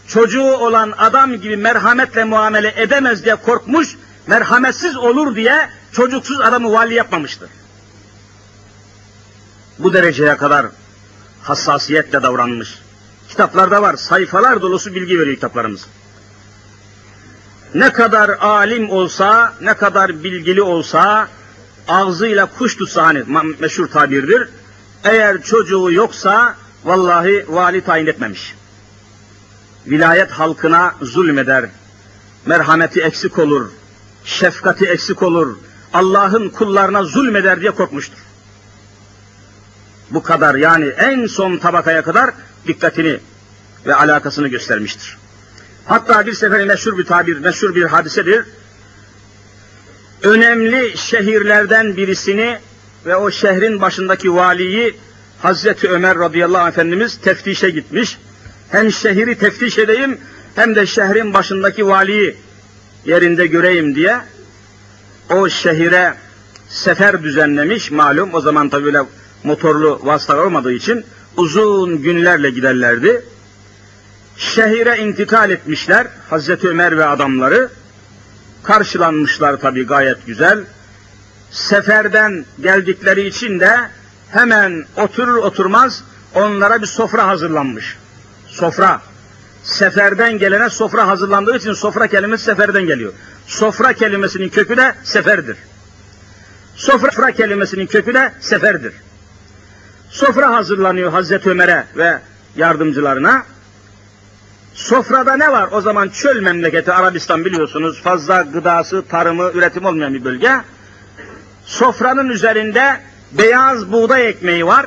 çocuğu olan adam gibi merhametle muamele edemez diye korkmuş, merhametsiz olur diye çocuksuz adamı vali yapmamıştır. Bu dereceye kadar hassasiyetle davranmış. Kitaplarda var, sayfalar dolusu bilgi veriyor kitaplarımız. Ne kadar alim olsa, ne kadar bilgili olsa, ağzıyla kuş tutsa, hani meşhur tabirdir, eğer çocuğu yoksa vallahi vali tayin etmemiş. Vilayet halkına zulmeder, merhameti eksik olur, şefkati eksik olur, Allah'ın kullarına zulmeder diye korkmuştur. Bu kadar yani en son tabakaya kadar dikkatini ve alakasını göstermiştir. Hatta bir seferi meşhur bir tabir, meşhur bir hadisedir. Önemli şehirlerden birisini ve o şehrin başındaki valiyi Hazreti Ömer radıyallahu anh Efendimiz teftişe gitmiş. Hem şehri teftiş edeyim hem de şehrin başındaki valiyi yerinde göreyim diye o şehire sefer düzenlemiş. Malum o zaman tabi öyle motorlu vasıtalar olmadığı için uzun günlerle giderlerdi. Şehire intikal etmişler Hazreti Ömer ve adamları. Karşılanmışlar tabi gayet güzel. Seferden geldikleri için de hemen oturur oturmaz onlara bir sofra hazırlanmış. Sofra. Seferden gelene sofra hazırlandığı için sofra kelimesi seferden geliyor. Sofra kelimesinin kökü de seferdir. Sofra kelimesinin kökü de seferdir. Sofra hazırlanıyor Hazreti Ömer'e ve yardımcılarına. Sofrada ne var? O zaman çöl memleketi Arabistan biliyorsunuz. Fazla gıdası, tarımı, üretim olmayan bir bölge. Sofranın üzerinde beyaz buğday ekmeği var.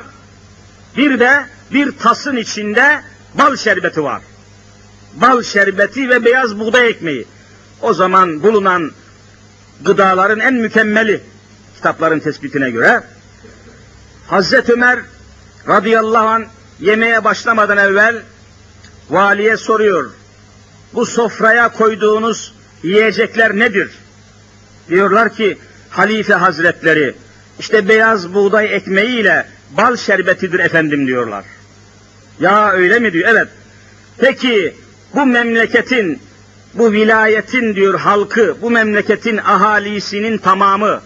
Bir de bir tasın içinde bal şerbeti var. Bal şerbeti ve beyaz buğday ekmeği. O zaman bulunan gıdaların en mükemmeli kitapların tespitine göre. Hazreti Ömer radıyallahu anh yemeğe başlamadan evvel valiye soruyor. Bu sofraya koyduğunuz yiyecekler nedir? Diyorlar ki halife hazretleri işte beyaz buğday ekmeğiyle bal şerbetidir efendim diyorlar. Ya öyle mi diyor? Evet. Peki bu memleketin, bu vilayetin diyor halkı, bu memleketin ahalisinin tamamı,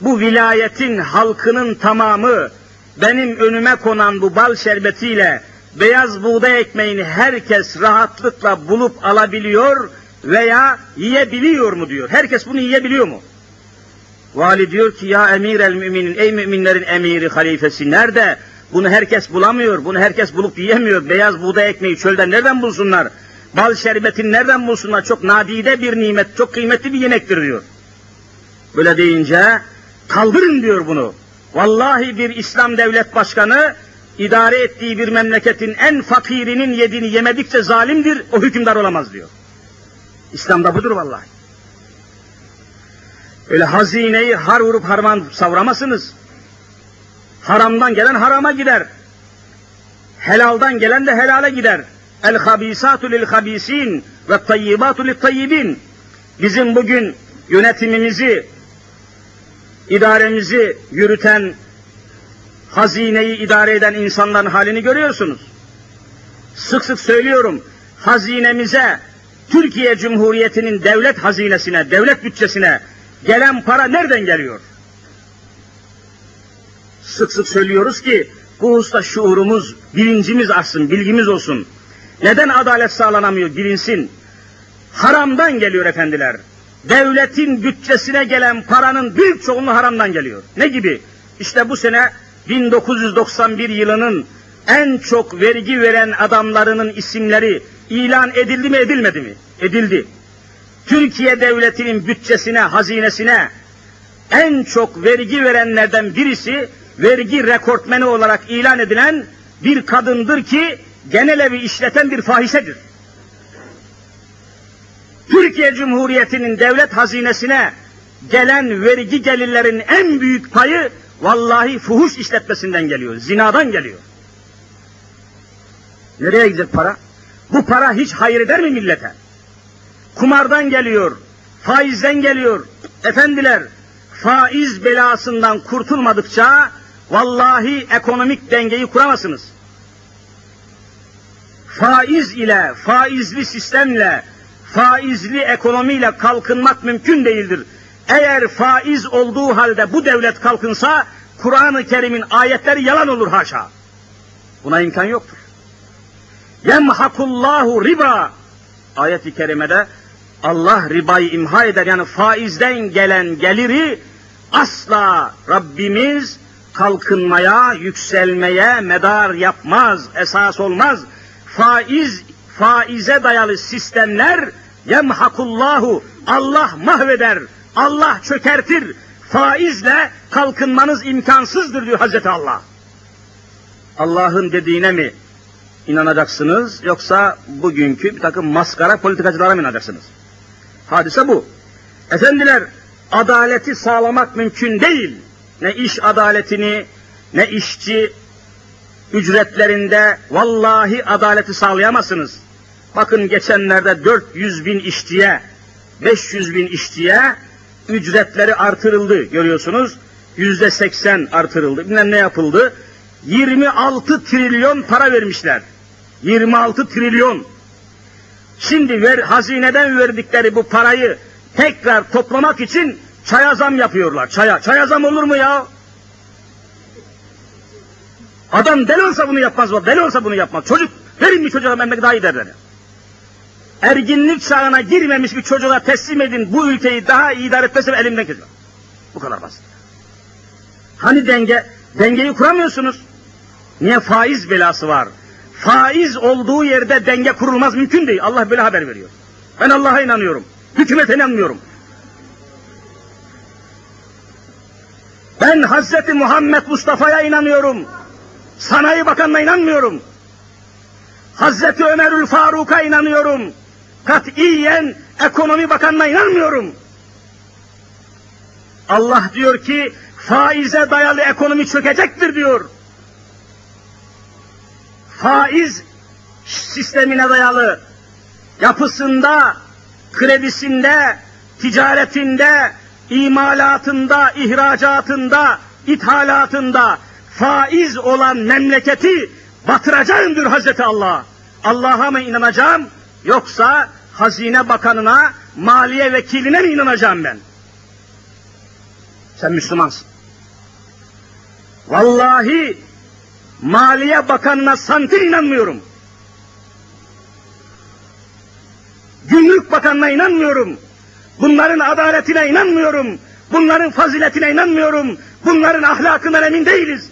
bu vilayetin halkının tamamı benim önüme konan bu bal şerbetiyle beyaz buğday ekmeğini herkes rahatlıkla bulup alabiliyor veya yiyebiliyor mu diyor. Herkes bunu yiyebiliyor mu? Vali diyor ki ya emir el müminin, ey müminlerin emiri, halifesi nerede? Bunu herkes bulamıyor, bunu herkes bulup yiyemiyor. Beyaz buğday ekmeği çölden nereden bulsunlar? Bal şerbetini nereden bulsunlar? Çok nadide bir nimet, çok kıymetli bir yemektir diyor. Böyle deyince kaldırın diyor bunu. Vallahi bir İslam devlet başkanı idare ettiği bir memleketin en fakirinin yediğini yemedikçe zalimdir, o hükümdar olamaz diyor. İslam'da budur vallahi. Öyle hazineyi har vurup harman savuramasınız. Haramdan gelen harama gider. Helaldan gelen de helale gider. El habisatu lil habisin ve tayyibatu lit tayyibin. Bizim bugün yönetimimizi, idaremizi yürüten, hazineyi idare eden insanların halini görüyorsunuz. Sık sık söylüyorum, hazinemize Türkiye Cumhuriyeti'nin devlet hazinesine, devlet bütçesine gelen para nereden geliyor? Sık sık söylüyoruz ki bu hususta şuurumuz, bilincimiz artsın, bilgimiz olsun. Neden adalet sağlanamıyor bilinsin? Haramdan geliyor efendiler. Devletin bütçesine gelen paranın büyük çoğunluğu haramdan geliyor. Ne gibi? İşte bu sene bin dokuz yüz doksan bir yılının en çok vergi veren adamlarının isimleri ilan edildi mi edilmedi mi? Edildi. Türkiye devletinin bütçesine, hazinesine en çok vergi verenlerden birisi, vergi rekortmeni olarak ilan edilen bir kadındır ki genelevi işleten bir fahişedir. Türkiye Cumhuriyeti'nin devlet hazinesine gelen vergi gelirlerin en büyük payı vallahi fuhuş işletmesinden geliyor, zinadan geliyor. Nereye gidecek para? Bu para hiç hayır eder mi millete? Kumardan geliyor, faizden geliyor. Efendiler, faiz belasından kurtulmadıkça vallahi ekonomik dengeyi kuramazsınız. Faiz ile, faizli sistemle, faizli ekonomiyle kalkınmak mümkün değildir. Eğer faiz olduğu halde bu devlet kalkınsa, Kur'an-ı Kerim'in ayetleri yalan olur haşa. Buna imkan yoktur. Yemhakullahu riba. Ayet-i kerimede Allah ribayı imha eder. Yani faizden gelen geliri asla Rabbimiz kalkınmaya, yükselmeye medar yapmaz, esas olmaz. Faiz, faize dayalı sistemler yemhakullahu, Allah mahveder, Allah çökertir. Faizle kalkınmanız imkansızdır diyor Hazreti Allah. Allah'ın dediğine mi inanacaksınız, yoksa bugünkü bir takım maskara politikacılara mı inanacaksınız? Hadise bu. Efendiler, adaleti sağlamak mümkün değil. Ne iş adaletini, ne işçi ücretlerinde vallahi adaleti sağlayamazsınız. Bakın geçenlerde dört yüz bin işçiye, beş yüz bin işçiye ücretleri artırıldı, görüyorsunuz. yüzde seksen artırıldı, bilmem ne yapıldı. yirmi altı trilyon para vermişler. yirmi altı trilyon. Şimdi ver, hazineden verdikleri bu parayı tekrar toplamak için çaya zam yapıyorlar. Çaya. Çaya zam olur mu ya? Adam deli olsa bunu yapmaz mı? Deli olsa bunu yapmaz. Çocuk, verin bir çocuğa, memleket daha iyi derler. Erginlik çağına girmemiş bir çocuğa teslim edin, bu ülkeyi daha iyi idare etmesem elimden gidiyor. Bu kadar basit. Hani denge... Dengeyi kuramıyorsunuz. Niye? Faiz belası var. Faiz olduğu yerde denge kurulmaz, mümkün değil. Allah böyle haber veriyor. Ben Allah'a inanıyorum. Hükümete inanmıyorum. Ben Hazreti Muhammed Mustafa'ya inanıyorum. Sanayi Bakanı'na inanmıyorum. Hazreti Ömerül Faruk'a inanıyorum. Katiyen Ekonomi Bakanı'na inanmıyorum. Allah diyor ki faize dayalı ekonomi çökecektir diyor. Faiz sistemine dayalı yapısında, kredisinde, ticaretinde, imalatında, ihracatında, ithalatında faiz olan memleketi batıracağım diyor Hazreti Allah. Allah'a mı inanacağım, yoksa Hazine Bakanına, Maliye Vekiline mi inanacağım ben? Sen Müslümansın. Vallahi Maliye Bakanına santim inanmıyorum. Gümrük Bakanına inanmıyorum. Bunların adaletine inanmıyorum. Bunların faziletine inanmıyorum. Bunların ahlakından emin değiliz.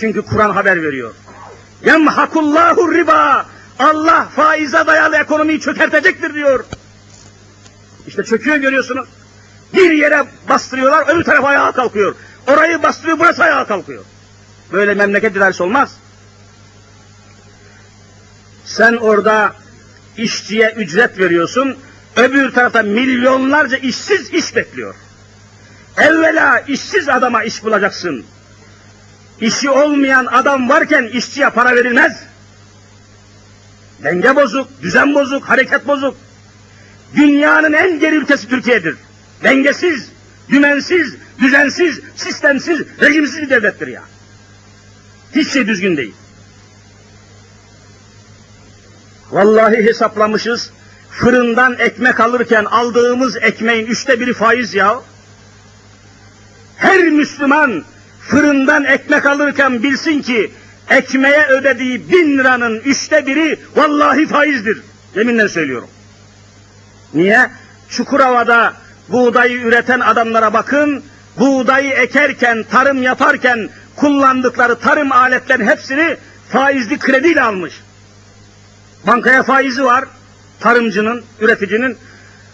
Çünkü Kur'an haber veriyor. Yemhakullahu riba. Allah faize dayalı ekonomiyi çökertecektir diyor. İşte çöküyor, görüyorsunuz. Bir yere bastırıyorlar, öbür tarafa ayağa kalkıyor. Orayı bastırıyor, burası ayağa kalkıyor. Böyle memleket idaresi olmaz. Sen orada işçiye ücret veriyorsun, öbür tarafta milyonlarca işsiz iş bekliyor. Evvela işsiz adama iş bulacaksın. İşi olmayan adam varken işçiye para verilmez. Denge bozuk, düzen bozuk, hareket bozuk. Dünyanın en geri ülkesi Türkiye'dir. Dengesiz, dümensiz, düzensiz, sistemsiz, rejimsiz bir devlettir ya. Hiç şey düzgün değil. Vallahi hesaplamışız, fırından ekmek alırken aldığımız ekmeğin üçte biri faiz ya. Her Müslüman fırından ekmek alırken bilsin ki ekmeğe ödediği bin liranın üçte biri vallahi faizdir. Yeminle söylüyorum. Niye? Çukurova'da buğdayı üreten adamlara bakın, buğdayı ekerken, tarım yaparken kullandıkları tarım aletlerin hepsini faizli krediyle almış. Bankaya faizi var, tarımcının, üreticinin.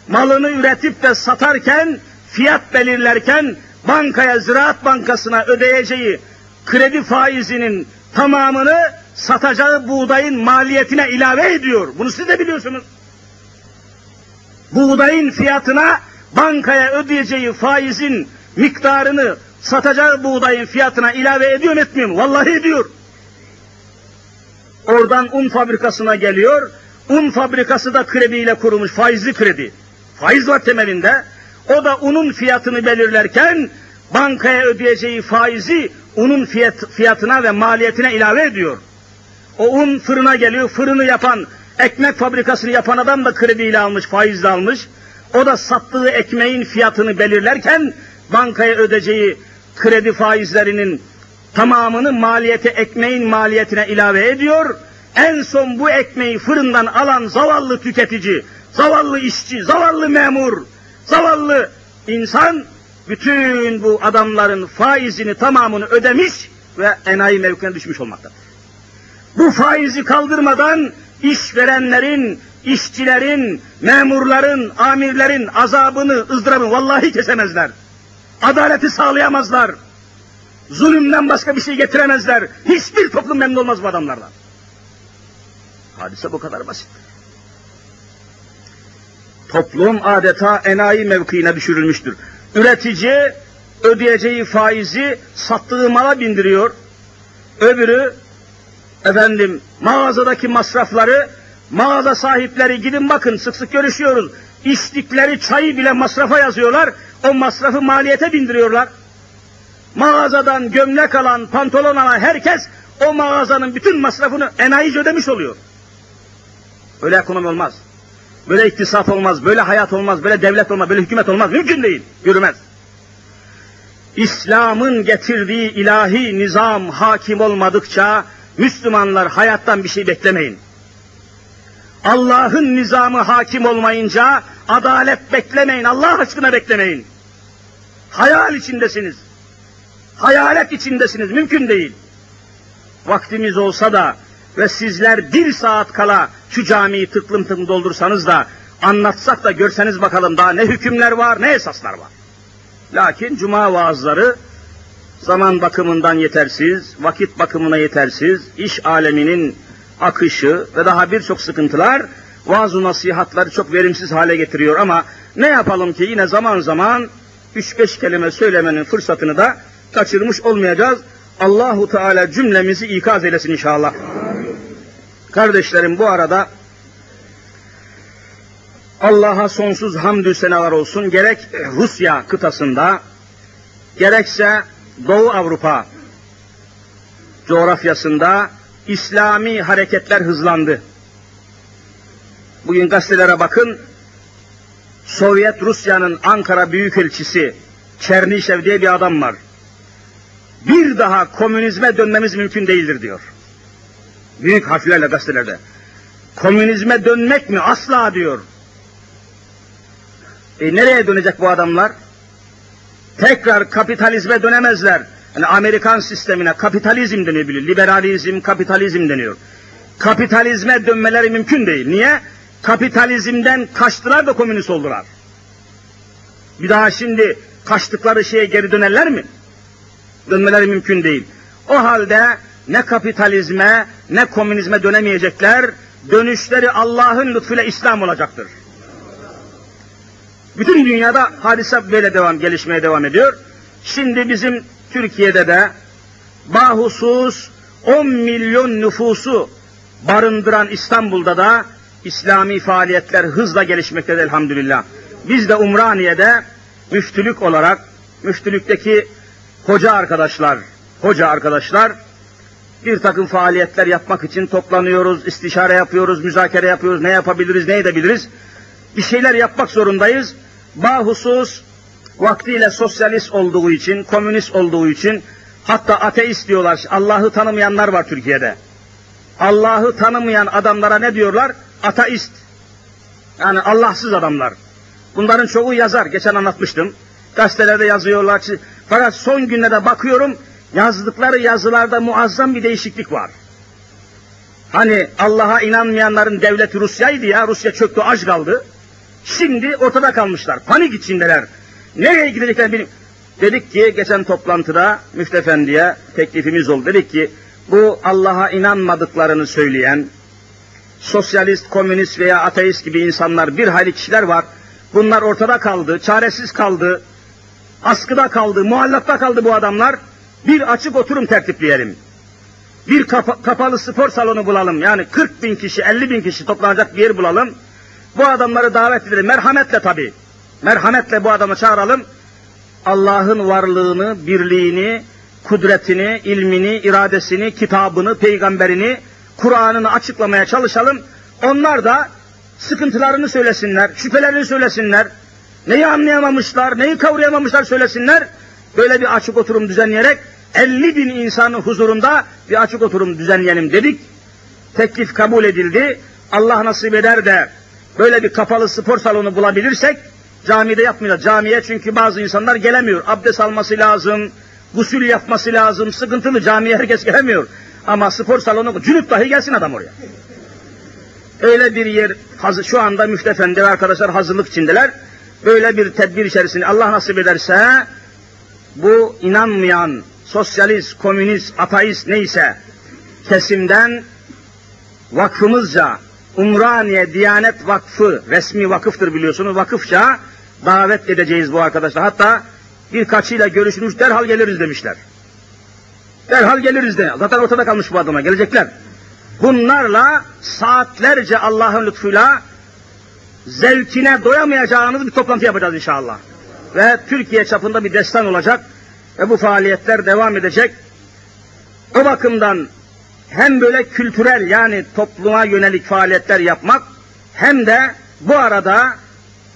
Malını üretip de satarken, fiyat belirlerken bankaya, Ziraat Bankası'na ödeyeceği kredi faizinin tamamını satacağı buğdayın maliyetine ilave ediyor. Bunu siz de biliyorsunuz. Buğdayın fiyatına bankaya ödeyeceği faizin miktarını satacağı buğdayın fiyatına ilave ediyor mu, etmiyor mu? Vallahi ediyor. Oradan un fabrikasına geliyor. Un fabrikası da krediyle kurulmuş, faizli kredi. Faiz var temelinde. O da unun fiyatını belirlerken bankaya ödeyeceği faizi unun fiyat, fiyatına ve maliyetine ilave ediyor. O un fırına geliyor. Fırını yapan, ekmek fabrikasını yapan adam da krediyle almış, faizle almış. O da sattığı ekmeğin fiyatını belirlerken bankaya ödeyeceği kredi faizlerinin tamamını maliyete, ekmeğin maliyetine ilave ediyor. En son bu ekmeği fırından alan zavallı tüketici, zavallı işçi, zavallı memur, zavallı insan bütün bu adamların faizini tamamını ödemiş ve enayi mevkine düşmüş olmaktadır. Bu faizi kaldırmadan işverenlerin, işçilerin, memurların, amirlerin azabını, ızdırabını vallahi kesemezler. Adaleti sağlayamazlar. Zulümden başka bir şey getiremezler. Hiçbir toplum memnun olmaz bu adamlardan. Hadise bu kadar basit. Toplum adeta enayi mevkiine düşürülmüştür. Üretici ödeyeceği faizi sattığı mala bindiriyor. Öbürü efendim mağazadaki masrafları, mağaza sahipleri, gidin bakın sık sık görüşüyoruz. İçtikleri çayı bile masrafa yazıyorlar. O masrafı maliyete bindiriyorlar. Mağazadan gömlek alan, pantolon alan herkes o mağazanın bütün masrafını enayice ödemiş oluyor. Böyle ekonomi olmaz. Böyle iktisat olmaz, böyle hayat olmaz, böyle devlet olmaz, böyle hükümet olmaz. Mümkün değil, yürümez. İslam'ın getirdiği ilahi nizam hakim olmadıkça Müslümanlar hayattan bir şey beklemeyin. Allah'ın nizamı hakim olmayınca adalet beklemeyin, Allah aşkına beklemeyin. Hayal içindesiniz. Hayalet içindesiniz, mümkün değil. Vaktimiz olsa da ve sizler bir saat kala şu camiyi tıklım tıklım doldursanız da anlatsak da görseniz bakalım daha ne hükümler var, ne esaslar var. Lakin cuma vaazları zaman bakımından yetersiz, vakit bakımına yetersiz, iş aleminin akışı ve daha birçok sıkıntılar vaaz-ı nasihatları çok verimsiz hale getiriyor ama ne yapalım ki yine zaman zaman üç beş kelime söylemenin fırsatını da kaçırmış olmayacağız. Allahu Teala cümlemizi ikaz eylesin inşallah. Kardeşlerim, bu arada Allah'a sonsuz hamdü senalar olsun. Gerek Rusya kıtasında, gerekse Doğu Avrupa coğrafyasında İslami hareketler hızlandı. Bugün gazetelere bakın, Sovyet Rusya'nın Ankara Büyükelçisi Çernişev diye bir adam var. Bir daha komünizme dönmemiz mümkün değildir diyor. Büyük harflerle gazetelerde. Komünizme dönmek mi? Asla diyor. E nereye dönecek bu adamlar? Tekrar kapitalizme dönemezler. Yani Amerikan sistemine kapitalizm deniyor, biliyor. Liberalizm, kapitalizm deniyor. Kapitalizme dönmeleri mümkün değil. Niye? Kapitalizmden kaçtılar da komünist oldular. Bir daha şimdi kaçtıkları şeye geri dönerler mi? Dönmeleri mümkün değil. O halde ne kapitalizme ne komünizme dönemeyecekler. Dönüşleri Allah'ın lütfuyla İslam olacaktır. Bütün dünyada hadise böyle devam, gelişmeye devam ediyor. Şimdi bizim Türkiye'de de bahusus on milyon nüfusu barındıran İstanbul'da da İslami faaliyetler hızla gelişmektedir elhamdülillah. Biz de Umraniye'de müftülük olarak, müftülükteki hoca arkadaşlar, hoca arkadaşlar bir takım faaliyetler yapmak için toplanıyoruz, istişare yapıyoruz, müzakere yapıyoruz, ne yapabiliriz, ne edebiliriz? Bir şeyler yapmak zorundayız. Bahusus vaktiyle sosyalist olduğu için, komünist olduğu için, hatta ateist diyorlar, Allah'ı tanımayanlar var Türkiye'de. Allah'ı tanımayan adamlara ne diyorlar? Ateist. Yani Allahsız adamlar. Bunların çoğu yazar, geçen anlatmıştım. Gazetelerde yazıyorlar. Fakat son günlerde bakıyorum, yazdıkları yazılarda muazzam bir değişiklik var. Hani Allah'a inanmayanların devleti Rusya'ydı ya, Rusya çöktü, aç kaldı. Şimdi ortada kalmışlar, panik içindeler. Nereye gidecekler bilmiyorum. Dedik ki geçen toplantıda Müftü Efendi'ye teklifimiz oldu. Dedik ki bu Allah'a inanmadıklarını söyleyen sosyalist, komünist veya ateist gibi insanlar, bir hayli kişiler var. Bunlar ortada kaldı, çaresiz kaldı, askıda kaldı, muallakta kaldı bu adamlar. Bir açık oturum tertipleyelim. Bir kapa- kapalı spor salonu bulalım. Yani kırk bin kişi, elli bin kişi toplanacak bir yer bulalım. Bu adamları davet edelim. Merhametle tabii. Merhametle bu adamı çağıralım. Allah'ın varlığını, birliğini, kudretini, ilmini, iradesini, kitabını, peygamberini, Kur'an'ını açıklamaya çalışalım. Onlar da sıkıntılarını söylesinler, şüphelerini söylesinler, neyi anlayamamışlar, neyi kavrayamamışlar söylesinler. Böyle bir açık oturum düzenleyerek elli bin insanın huzurunda bir açık oturum düzenleyelim dedik. Teklif kabul edildi. Allah nasip eder de böyle bir kapalı spor salonu bulabilirsek, camide yapmayacağız. Camiye çünkü bazı insanlar gelemiyor. Abdest alması lazım, gusül yapması lazım, sıkıntılı, camiye herkes gelemiyor. Ama spor salonu, cünüp dahi gelsin adam oraya. Öyle bir yer, şu anda Müftü Efendi ve arkadaşlar hazırlık içindeler. Böyle bir tedbir içerisinde Allah nasip ederse, bu inanmayan sosyalist, komünist, ateist neyse kesimden vakfımızca, Umraniye Diyanet Vakfı, resmi vakıftır biliyorsunuz, vakıfça davet edeceğiz bu arkadaşlar. Hatta birkaçıyla görüşmüş, derhal geliriz demişler. Derhal geliriz de, zaten ortada kalmış bu adama, gelecekler. Bunlarla saatlerce Allah'ın lütfuyla zevkine doyamayacağınız bir toplantı yapacağız inşallah. Ve Türkiye çapında bir destan olacak ve bu faaliyetler devam edecek. O bakımdan hem böyle kültürel, yani topluma yönelik faaliyetler yapmak, hem de bu arada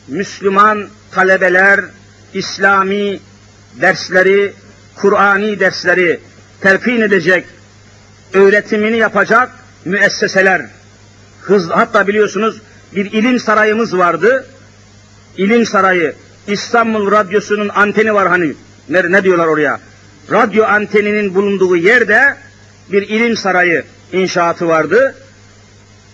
Müslüman talebeler İslami dersleri, Kur'ani dersleri telkin edecek, öğretimini yapacak müesseseler. Hızlı, hatta biliyorsunuz bir ilim sarayımız vardı. İlim sarayı, İstanbul Radyosu'nun anteni var hani, ne, ne diyorlar oraya? Radyo anteninin bulunduğu yerde bir ilim sarayı inşaatı vardı.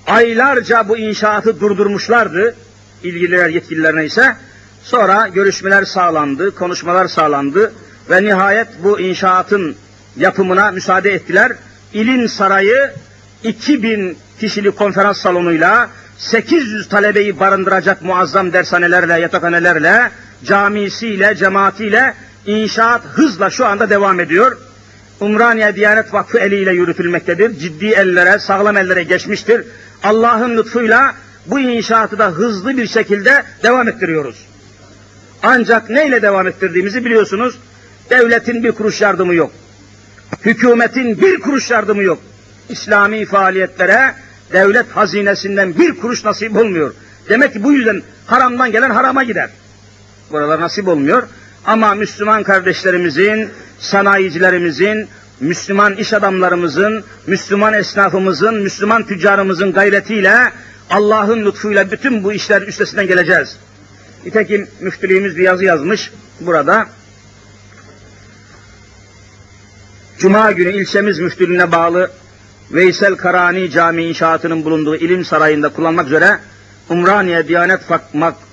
Aylarca bu inşaatı durdurmuşlardı, ilgililer, yetkililer neyse. Sonra görüşmeler sağlandı, konuşmalar sağlandı ve nihayet bu inşaatın yapımına müsaade ettiler. İlim sarayı iki bin kişilik konferans salonuyla, sekiz yüz talebeyi barındıracak muazzam dershanelerle, yatakhanelerle, camisiyle, cemaatiyle inşaat hızla şu anda devam ediyor. Umraniye Diyanet Vakfı eliyle yürütülmektedir. Ciddi ellere, sağlam ellere geçmiştir. Allah'ın lütfuyla bu inşaatı da hızlı bir şekilde devam ettiriyoruz. Ancak neyle devam ettirdiğimizi biliyorsunuz. Devletin bir kuruş yardımı yok. Hükümetin bir kuruş yardımı yok. İslami faaliyetlere devlet hazinesinden bir kuruş nasip olmuyor. Demek ki bu yüzden haramdan gelen harama gider. Buralar nasip olmuyor. Ama Müslüman kardeşlerimizin, sanayicilerimizin, Müslüman iş adamlarımızın, Müslüman esnafımızın, Müslüman tüccarımızın gayretiyle, Allah'ın lütfuyla bütün bu işler üstesinden geleceğiz. Nitekim müftülüğümüz bir yazı yazmış burada. Cuma günü ilçemiz müftülüğüne bağlı Veysel Karani Camii inşaatının bulunduğu ilim sarayında kullanmak üzere Umraniye Diyanet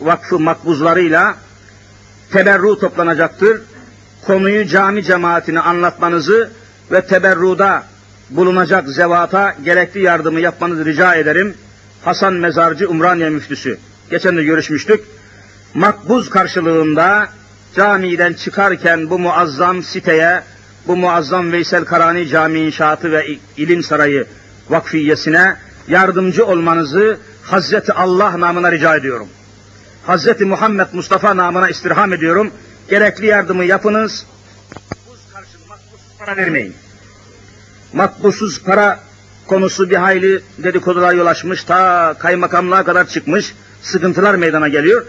Vakfı makbuzlarıyla teberru toplanacaktır. Konuyu cami cemaatine anlatmanızı ve teberruda bulunacak zevata gerekli yardımı yapmanızı rica ederim. Hasan Mezarcı, Umraniye Müftüsü. Geçen de görüşmüştük. Makbuz karşılığında camiden çıkarken bu muazzam siteye, bu muazzam Veysel Karani Camii inşaatı ve İlim Sarayı Vakfiyesine yardımcı olmanızı Hazreti Allah namına rica ediyorum. Hazreti Muhammed Mustafa namına istirham ediyorum. Gerekli yardımı yapınız. Makbuz karşılığı, makbuz para vermeyin. makbuzsuz para konusu bir hayli dedikodular yol açmış, ta kaymakamlığa kadar çıkmış, sıkıntılar meydana geliyor.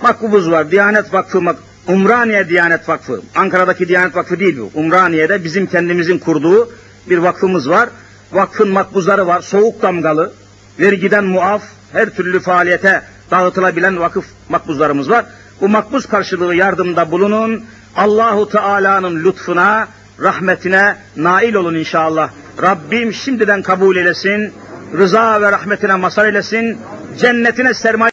Makbuzumuz var, Diyanet Vakfı, Umraniye Diyanet Vakfı, Ankara'daki Diyanet Vakfı değil bu, Umraniye'de bizim kendimizin kurduğu bir vakfımız var. Vakfın makbuzları var, soğuk damgalı, vergiden muaf, her türlü faaliyete dağıtılabilen vakıf makbuzlarımız var. Bu makbuz karşılığı yardımda bulunun, Allahu Teala'nın lütfuna, rahmetine nail olun inşallah. Rabbim şimdiden kabul eylesin, rıza ve rahmetine mazhar eylesin, cennetine sermaye